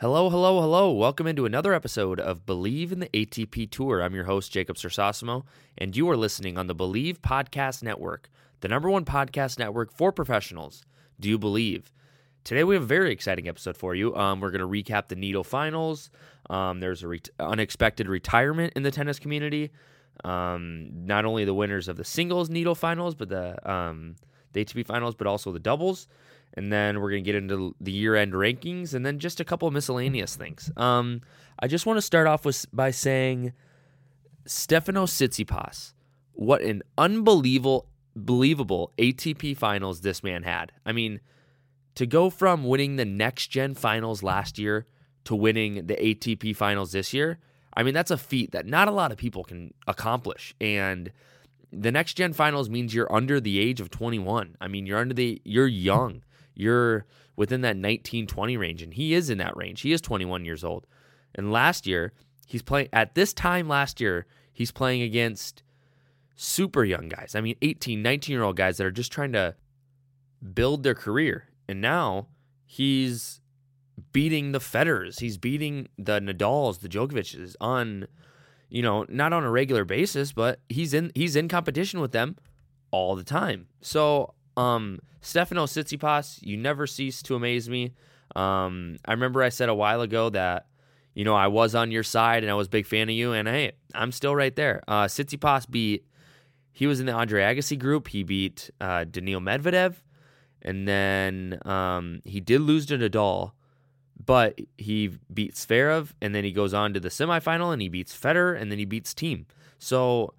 Hello, hello, hello. Welcome into another episode of Believe in the ATP Tour. I'm your host, Jacob Cersosimo, and you are listening on the Believe Podcast Network, the #1 podcast network for professionals. Do you believe? Today we have a very exciting episode for you. We're going to recap the Nitto Finals. There's an unexpected retirement in the tennis community. Not only the winners of the singles Nitto Finals, but the ATP Finals, but also the doubles. And then we're going to get into the year-end rankings and then just a couple of miscellaneous things. I just want to start off by saying Stefanos Tsitsipas, what an unbelievable ATP Finals this man had. I mean, to go from winning the Next Gen Finals last year to winning the ATP Finals this year, I mean, that's a feat that not a lot of people can accomplish. And the Next Gen Finals means you're under the age of 21. I mean, you're young. You're within that 19-20 range, and he is in that range. He is 21 years old. And last year, he's playing against super young guys. I mean, 18, 19-year-old guys that are just trying to build their career. And now he's beating the Federers. He's beating the Nadals, the Djokovic's on, not on a regular basis, but he's in competition with them all the time. So, Stefanos Tsitsipas, you never cease to amaze me. I remember I said a while ago that, I was on your side and I was a big fan of you, and hey, I'm still right there. Tsitsipas he was in the Andre Agassi group. He beat Daniil Medvedev, and then he did lose to Nadal, but he beats Zverev, and then he goes on to the semifinal, and he beats Federer, and then he beats Thiem. So,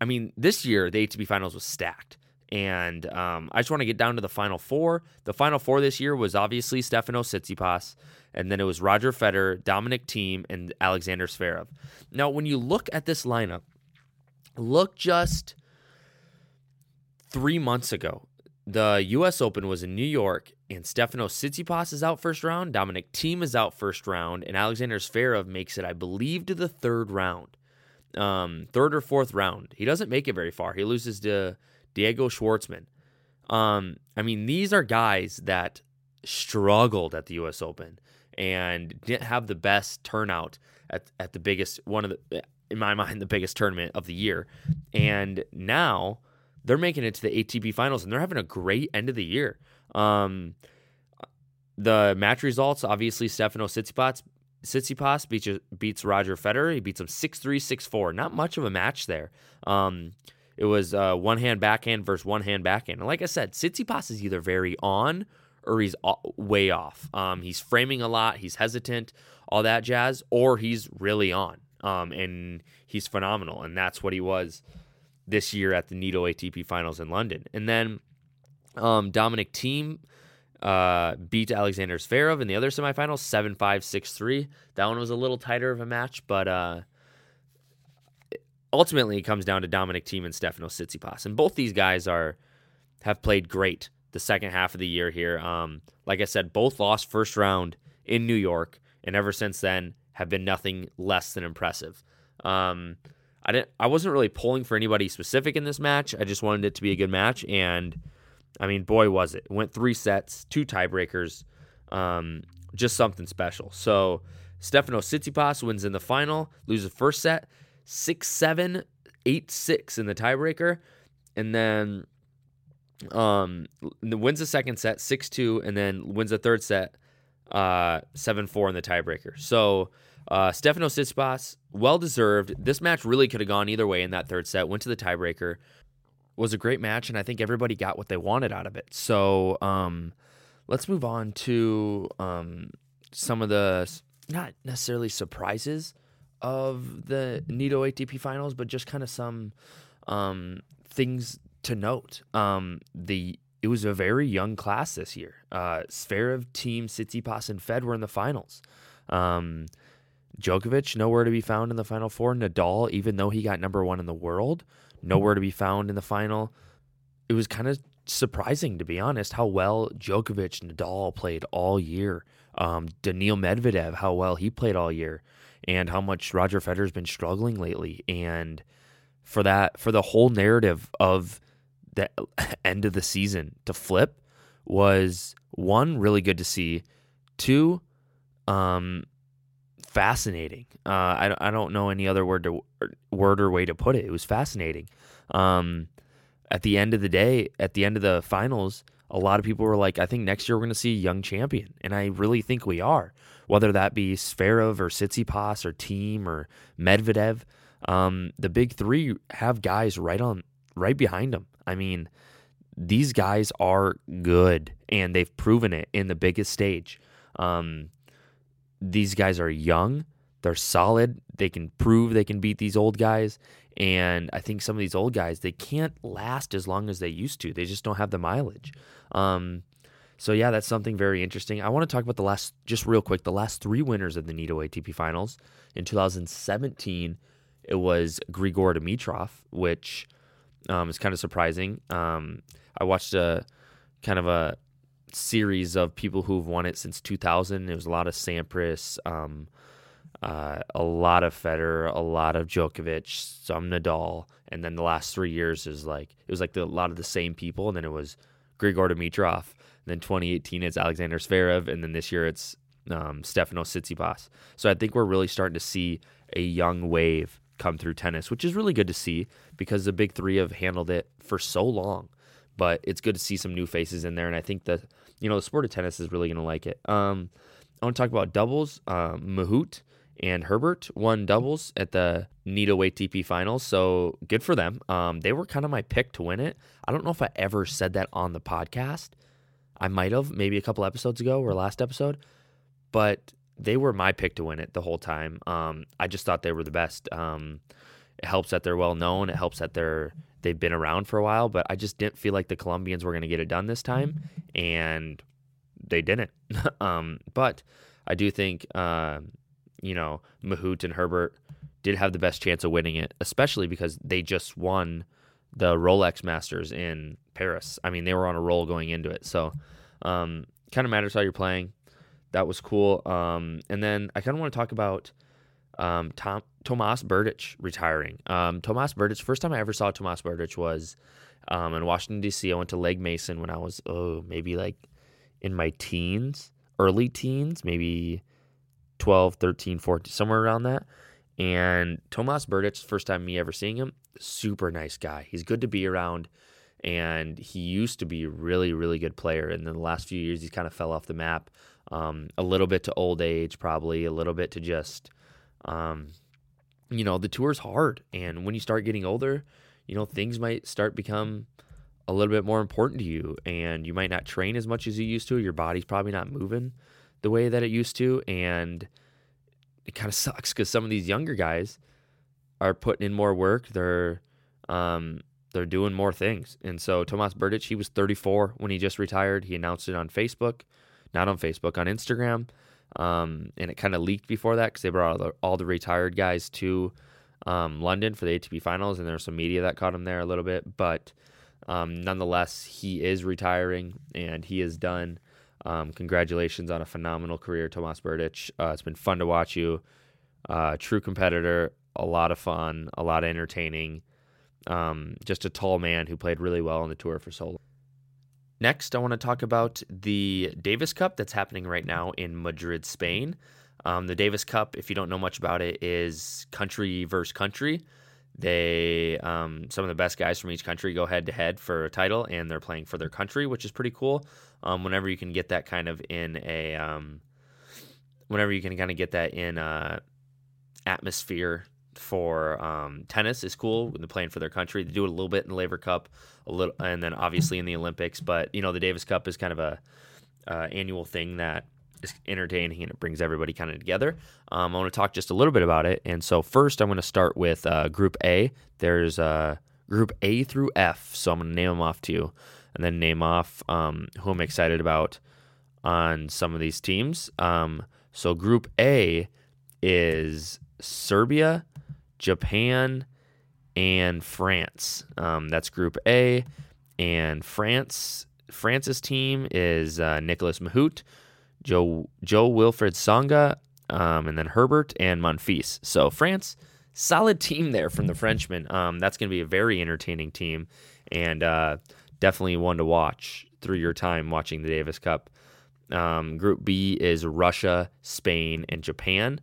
I mean, this year, the ATP Finals was stacked. And I just want to get down to the Final Four. The Final Four this year was obviously Stefanos Tsitsipas, and then it was Roger Federer, Dominic Thiem, and Alexander Zverev. Now, when you look at this lineup, look just 3 months ago. The U.S. Open was in New York, and Stefanos Tsitsipas is out first round, Dominic Thiem is out first round, and Alexander Zverev makes it, I believe, to the third or fourth round. He doesn't make it very far. He loses to Diego Schwartzman. I mean, these are guys that struggled at the U.S. Open and didn't have the best turnout at the biggest one of the, in my mind, the biggest tournament of the year. And now they're making it to the ATP Finals, and they're having a great end of the year. The match results, obviously, Stefanos Tsitsipas beats Roger Federer. He beats him 6-3, 6-4. Not much of a match there. It was one-hand backhand versus one-hand backhand. And like I said, Tsitsipas is either very on or he's way off. He's framing a lot. He's hesitant, all that jazz, or he's really on. And he's phenomenal, and that's what he was this year at the Nitto ATP Finals in London. And then Dominic Thiem beat Alexander Zverev in the other semifinals, 7-5, 6-3. That one was a little tighter of a match, but ultimately it comes down to Dominic Thiem and Stefanos Tsitsipas. And both these guys have played great the second half of the year here. Like I said, both lost first round in New York, and ever since then have been nothing less than impressive. I wasn't really pulling for anybody specific in this match. I just wanted it to be a good match, and I mean, boy, was it. It went 3 sets, 2 tiebreakers, just something special. So Stefanos Tsitsipas wins in the final, loses the first set, 6-7, 8-6 in the tiebreaker, and then wins the second set, 6-2, and then wins the third set, 7-4 in the tiebreaker. So Stefanos Tsitsipas, well-deserved. This match really could have gone either way in that third set. Went to the tiebreaker. Was a great match, and I think everybody got what they wanted out of it. So let's move on to some of the not necessarily surprises of the Nitto ATP Finals, but just kind of some things to note. It was a very young class this year. Zverev, Thiem, Tsitsipas, and Fed were in the finals. Djokovic, nowhere to be found in the Final Four. Nadal, even though he got number one in the world, nowhere to be found in the final. It was kind of surprising, to be honest, how well Djokovic and Nadal played all year. Daniil Medvedev, how well he played all year, and how much Roger Federer's been struggling lately. And for the whole narrative of the end of the season to flip was, one, really good to see, two, fascinating. I don't know any other word or way to put it. It was fascinating. At the end of the day, at the end of the finals, a lot of people were like, I think next year we're going to see a young champion. And I really think we are, whether that be Zverev or Tsitsipas or Thiem or Medvedev. The big three have guys right behind them. I mean, these guys are good, and they've proven it in the biggest stage. These guys are young. They're solid. They can prove they can beat these old guys. And I think some of these old guys, they can't last as long as they used to. They just don't have the mileage. So, yeah, that's something very interesting. I want to talk about the last three winners of the Nitto ATP Finals. In 2017, it was Grigor Dimitrov, which... it's kind of surprising. I watched a kind of a series of people who've won it since 2000. There was a lot of Sampras, a lot of Federer, a lot of Djokovic, some Nadal, and then the last 3 years it was like a lot of the same people. And then it was Grigor Dimitrov. And then 2018 it's Alexander Zverev, and then this year it's Stefanos Tsitsipas. So I think we're really starting to see a young wave come through tennis, which is really good to see because the big three have handled it for so long. But it's good to see some new faces in there, and I think that the sport of tennis is really going to like it. I want to talk about doubles. Mahut and Herbert won doubles at the Nitto ATP Finals, so good for them. They were kind of my pick to win it. I don't know if I ever said that on the podcast. I might have, maybe a couple episodes ago or last episode, but they were my pick to win it the whole time. I just thought they were the best. It helps that they're well-known. It helps that they've been around for a while, but I just didn't feel like the Colombians were going to get it done this time, and they didn't. But I do think, Mahut and Herbert did have the best chance of winning it, especially because they just won the Rolex Masters in Paris. I mean, they were on a roll going into it. So kind of matters how you're playing. That was cool. And then I kind of want to talk about Tomáš Berdych retiring. Tomáš Berdych, first time I ever saw Tomáš Berdych was in Washington, D.C. I went to Legg Mason when I was maybe like in my teens, early teens, maybe 12, 13, 14, somewhere around that. And Tomáš Berdych, first time me ever seeing him, super nice guy. He's good to be around, and he used to be a really, really good player. And then the last few years, he's kind of fell off the map. A little bit to old age, probably a little bit to just, the tour's hard. And when you start getting older, things might start become a little bit more important to you, and you might not train as much as you used to. Your body's probably not moving the way that it used to. And it kind of sucks because some of these younger guys are putting in more work. They're doing more things. And so Tomáš Berdych, he was 34 when he just retired. He announced it on Instagram. And it kind of leaked before that because they brought all the retired guys to London for the ATP Finals, and there was some media that caught him there a little bit. But nonetheless, he is retiring, and he is done. Congratulations on a phenomenal career, Tomáš Berdych. It's been fun to watch you. True competitor, a lot of fun, a lot of entertaining. Just a tall man who played really well on the tour for so long. Next, I want to talk about the Davis Cup that's happening right now in Madrid, Spain. The Davis Cup, if you don't know much about it, is country versus country. Some of the best guys from each country go head-to-head for a title, and they're playing for their country, which is pretty cool. Whenever you can get that kind of in a whenever you can kind of get that in atmosphere for tennis is cool when they're playing for their country. They do it a little bit in the Laver Cup, a little, and then obviously in the Olympics. But, you know, the Davis Cup is kind of a annual thing that is entertaining and it brings everybody kind of together. I want to talk just a little bit about it. And so first I'm going to start with Group A. There's Group A through F. So I'm going to name them off to you and then name off who I'm excited about on some of these teams. So Group A is Serbia, Japan, and France. That's Group A. And France's team is Nicolas Mahut, Jo-Wilfried Tsonga, and then Herbert and Monfils. So France, solid team there from the Frenchman. That's going to be a very entertaining team and definitely one to watch through your time watching the Davis Cup. Group B is Russia, Spain, and Japan.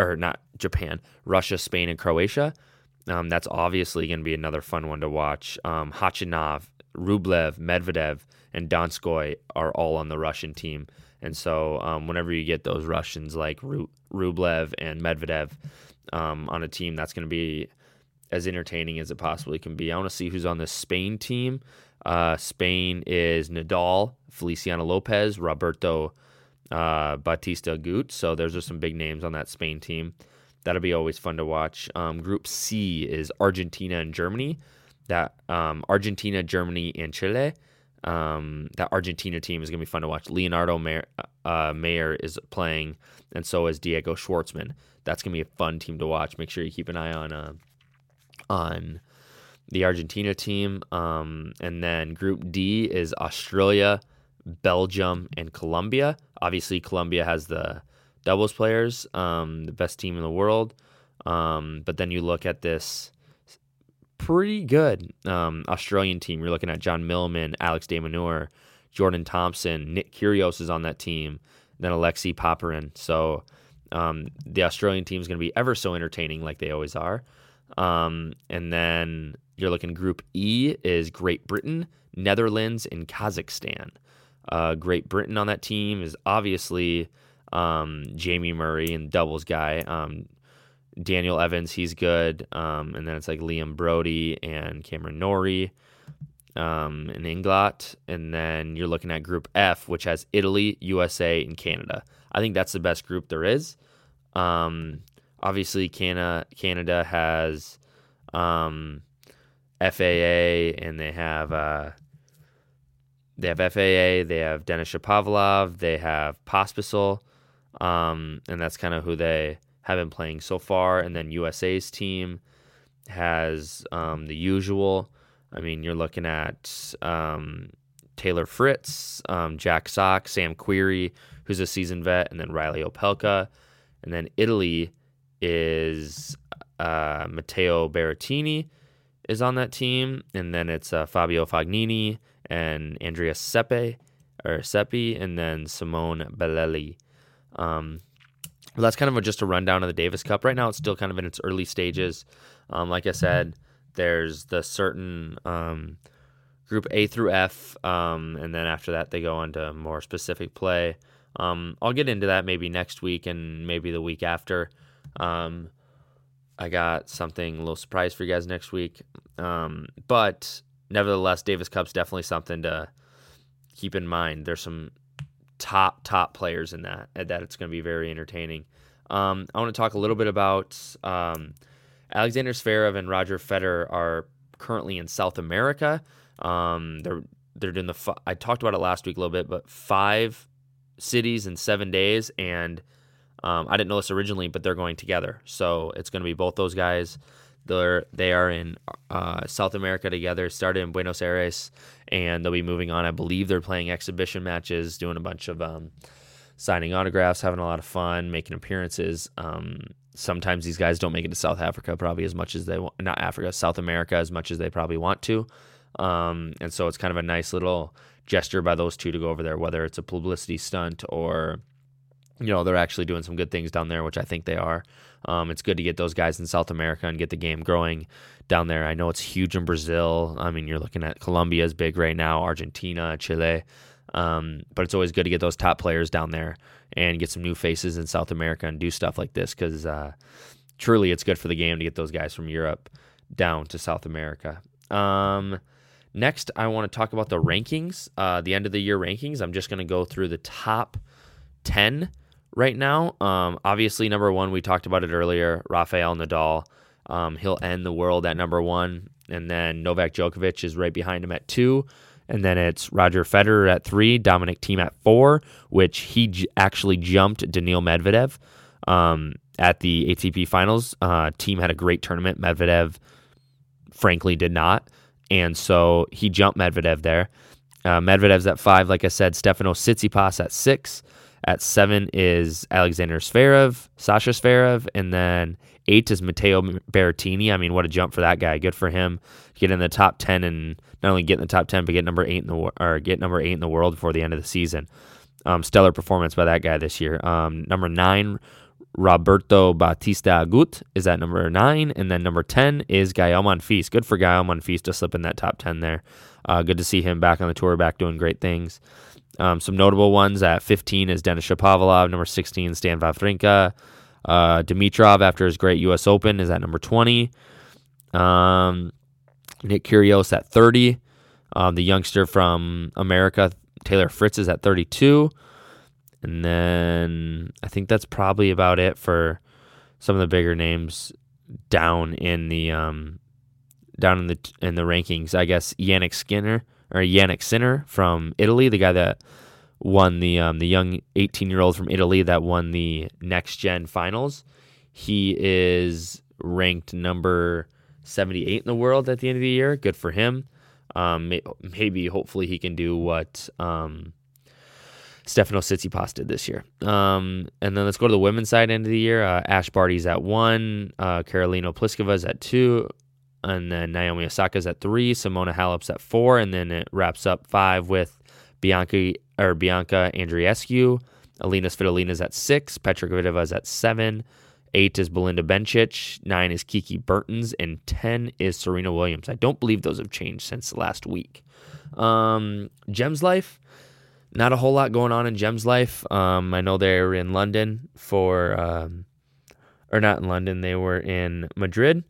Or not Japan, Russia, Spain, and Croatia. That's obviously going to be another fun one to watch. Khachanov, Rublev, Medvedev, and Donskoy are all on the Russian team. And so whenever you get those Russians like Rublev and Medvedev on a team, that's going to be as entertaining as it possibly can be. I want to see who's on the Spain team. Spain is Nadal, Feliciano Lopez, Roberto Bautista Agut. So those are some big names on that Spain team. That'll be always fun to watch. Group C is Argentina and Germany. That Argentina, Germany, and Chile. That Argentina team is going to be fun to watch. Leonardo Mayer is playing, and so is Diego Schwartzman. That's going to be a fun team to watch. Make sure you keep an eye on the Argentina team. And then Group D is Australia, Belgium, and Colombia. Obviously, Colombia has the doubles players, the best team in the world. But then you look at this pretty good Australian team. You're looking at John Millman, Alex de Minaur, Jordan Thompson, Nick Kyrgios is on that team, then Alexei Popyrin. So the Australian team is going to be ever so entertaining like they always are. And then you're looking Group E is Great Britain, Netherlands, and Kazakhstan. Great Britain on that team is obviously Jamie Murray and doubles guy. Daniel Evans, he's good. And then it's like Liam Brody and Cameron Norrie and Inglot. And then you're looking at Group F, which has Italy, USA, and Canada. I think that's the best group there is. Obviously, Canada has FAA, and they have FAA, they have Denis Shapovalov, they have Pospisil, and that's kind of who they have been playing so far. And then USA's team has the usual. I mean, you're looking at Taylor Fritz, Jack Sock, Sam Querrey, who's a seasoned vet, and then Riley Opelka. And then Italy is Matteo Berrettini is on that team, and then it's Fabio Fognini, and Andrea Seppi, and then Simone Belelli. Well, that's kind of just a rundown of the Davis Cup. Right now, it's still kind of in its early stages. Like I said, there's the certain Group A through F, and then after that, they go on to more specific play. I'll get into that maybe next week and maybe the week after. I got something, a little surprise for you guys next week. But nevertheless, Davis Cup's definitely something to keep in mind. There's some top players in that it's going to be very entertaining. I want to talk a little bit about Alexander Zverev and Roger Federer are currently in South America. They're doing the, I talked about it last week a little bit, but 5 cities in 7 days, and I didn't know this originally, but they're going together. So it's going to be both those guys. They are in South America together, started in Buenos Aires, and they'll be moving on. I believe they're playing exhibition matches, doing a bunch of signing autographs, having a lot of fun, making appearances. Sometimes these guys don't make it to South Africa probably as much as they want, not Africa, South America as much as they probably want to. And so it's kind of a nice little gesture by those two to go over there, whether it's a publicity stunt or, you know, they're actually doing some good things down there, which I think they are. It's good to get those guys in South America and get the game growing down there. I know it's huge in Brazil. I mean, you're looking at Colombia's big right now, Argentina, Chile. But it's always good to get those top players down there and get some new faces in South America and do stuff like this, because truly it's good for the game to get those guys from Europe down to South America. Next, I want to talk about the rankings, the end-of-the-year rankings. I'm just going to go through the top 10 right now. Obviously, number one, we talked about it earlier, Rafael Nadal. He'll end the world at number one, and then Novak Djokovic is right behind him at 2, and then it's Roger Federer at 3, Dominic Thiem at 4, which he actually jumped Daniil Medvedev at the ATP Finals. Thiem had a great tournament. Medvedev, frankly, did not. And so he jumped Medvedev there. Medvedev's at 5, like I said. Stefanos Tsitsipas at 6. At 7 is Alexander Zverev, Sasha Zverev. And then 8 is Matteo Berrettini. I mean, what a jump for that guy. Good for him. Get in the top 10, and not only get in the top 10, but get number 8 in the world before the end of the season. Stellar performance by that guy this year. Number 9, Roberto Bautista Agut is at number 9, and then number 10 is Gaël Monfils. Good for Gaël Monfils to slip in that top 10 there. Good to see him back on the tour, back doing great things. Some notable ones at 15 is Denis Shapovalov, number 16 Stan Wawrinka, Dimitrov after his great U.S. Open is at number 20, Nick Kyrgios at 30, the youngster from America Taylor Fritz is at 32. And then I think that's probably about it for some of the bigger names down in the rankings. I guess Jannik Sinner from Italy, the guy that won the young 18-year-old from Italy that won the Next Gen Finals. He is ranked number 78 in the world at the end of the year. Good for him. Maybe hopefully he can do what Stefanos Tsitsipas did this year. And then let's go to the women's side end of the year. Ash Barty's at 1, Karolina Pliskova's at 2, and then Naomi Osaka's at 3, Simona Halep's at 4, and then it wraps up 5 with Bianca Andreescu. Elina Svitolina's at 6, Petra Kvitova's at 7, 8 is Belinda Bencic, 9 is Kiki Bertens, and 10 is Serena Williams. I don't believe those have changed since last week. Gem's Life. Not a whole lot going on in Gem's Life. I know they were in London they were in Madrid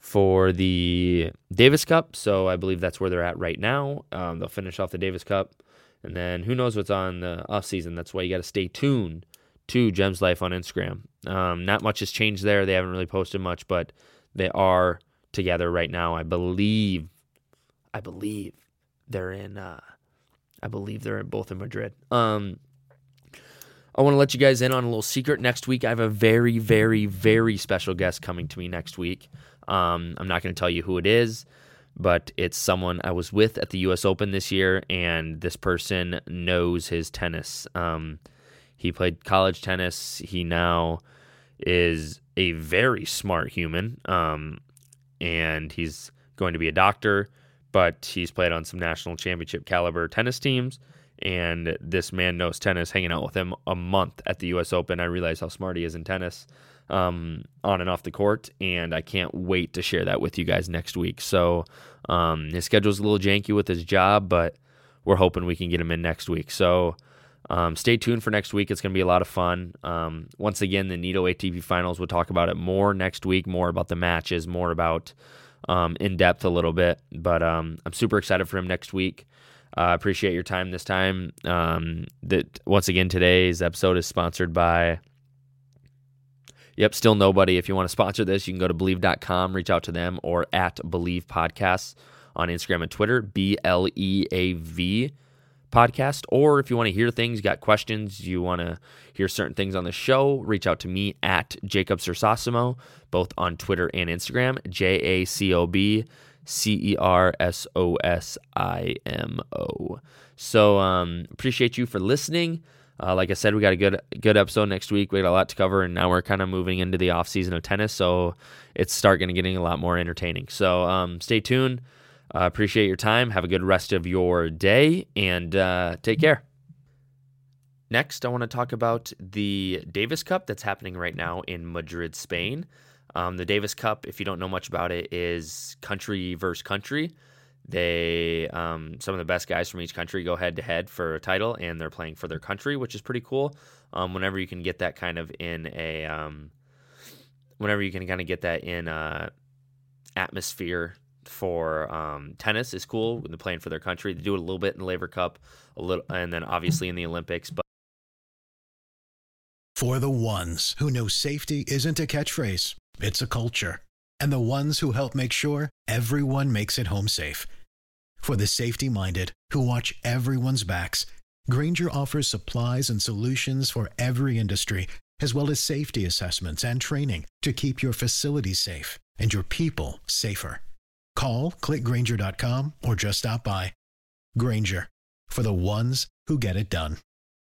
for the Davis Cup. So I believe that's where they're at right now. They'll finish off the Davis Cup, and then who knows what's on the off season. That's why you got to stay tuned to Gem's Life on Instagram. Not much has changed there. They haven't really posted much, but they are together right now. I believe they're in. I believe they're both in Madrid. I want to let you guys in on a little secret. Next week, I have a very, very, very special guest coming to me next week. I'm not going to tell you who it is, but it's someone I was with at the U.S. Open this year, and this person knows his tennis. He played college tennis. He now is a very smart human, and he's going to be a doctor. But he's played on some national championship caliber tennis teams, and this man knows tennis. Hanging out with him a month at the U.S. Open, I realized how smart he is in tennis, on and off the court, and I can't wait to share that with you guys next week. So his schedule's a little janky with his job, but we're hoping we can get him in next week. So stay tuned for next week. It's going to be a lot of fun. Once again, the Nitto ATP Finals, we'll talk about it more next week, more about the matches, more about in depth a little bit, but I'm super excited for him next week. I appreciate your time this time. That once again, today's episode is sponsored by Still Nobody. If you want to sponsor this, you can go to Believe.com, reach out to them, or at Believe Podcasts on Instagram and Twitter, BLEAV Podcast. Or if you want to hear things, got questions, you want to hear certain things on the show, reach out to me at Jacob Cersosimo, both on Twitter and Instagram, JACOB CERSOSIMO. So appreciate you for listening. Like I said, we got a good episode next week. We got a lot to cover, and now we're kind of moving into the off season of tennis, so it's getting a lot more entertaining. So stay tuned. Appreciate your time. Have a good rest of your day, and take care. Next, I want to talk about the Davis Cup that's happening right now in Madrid, Spain. The Davis Cup, if you don't know much about it, is country versus country. They some of the best guys from each country go head-to-head for a title, and they're playing for their country, which is pretty cool. Whenever you can get that kind of in a atmosphere for tennis is cool when they're playing for their country. They do it a little bit in the Laver Cup, a little, and then obviously in the Olympics. But for the ones who know safety isn't a catchphrase, it's a culture. And the ones who help make sure everyone makes it home safe. For the safety-minded who watch everyone's backs, Grainger offers supplies and solutions for every industry, as well as safety assessments and training to keep your facility safe and your people safer. Call, click Grainger.com, or just stop by. Grainger, for the ones who get it done.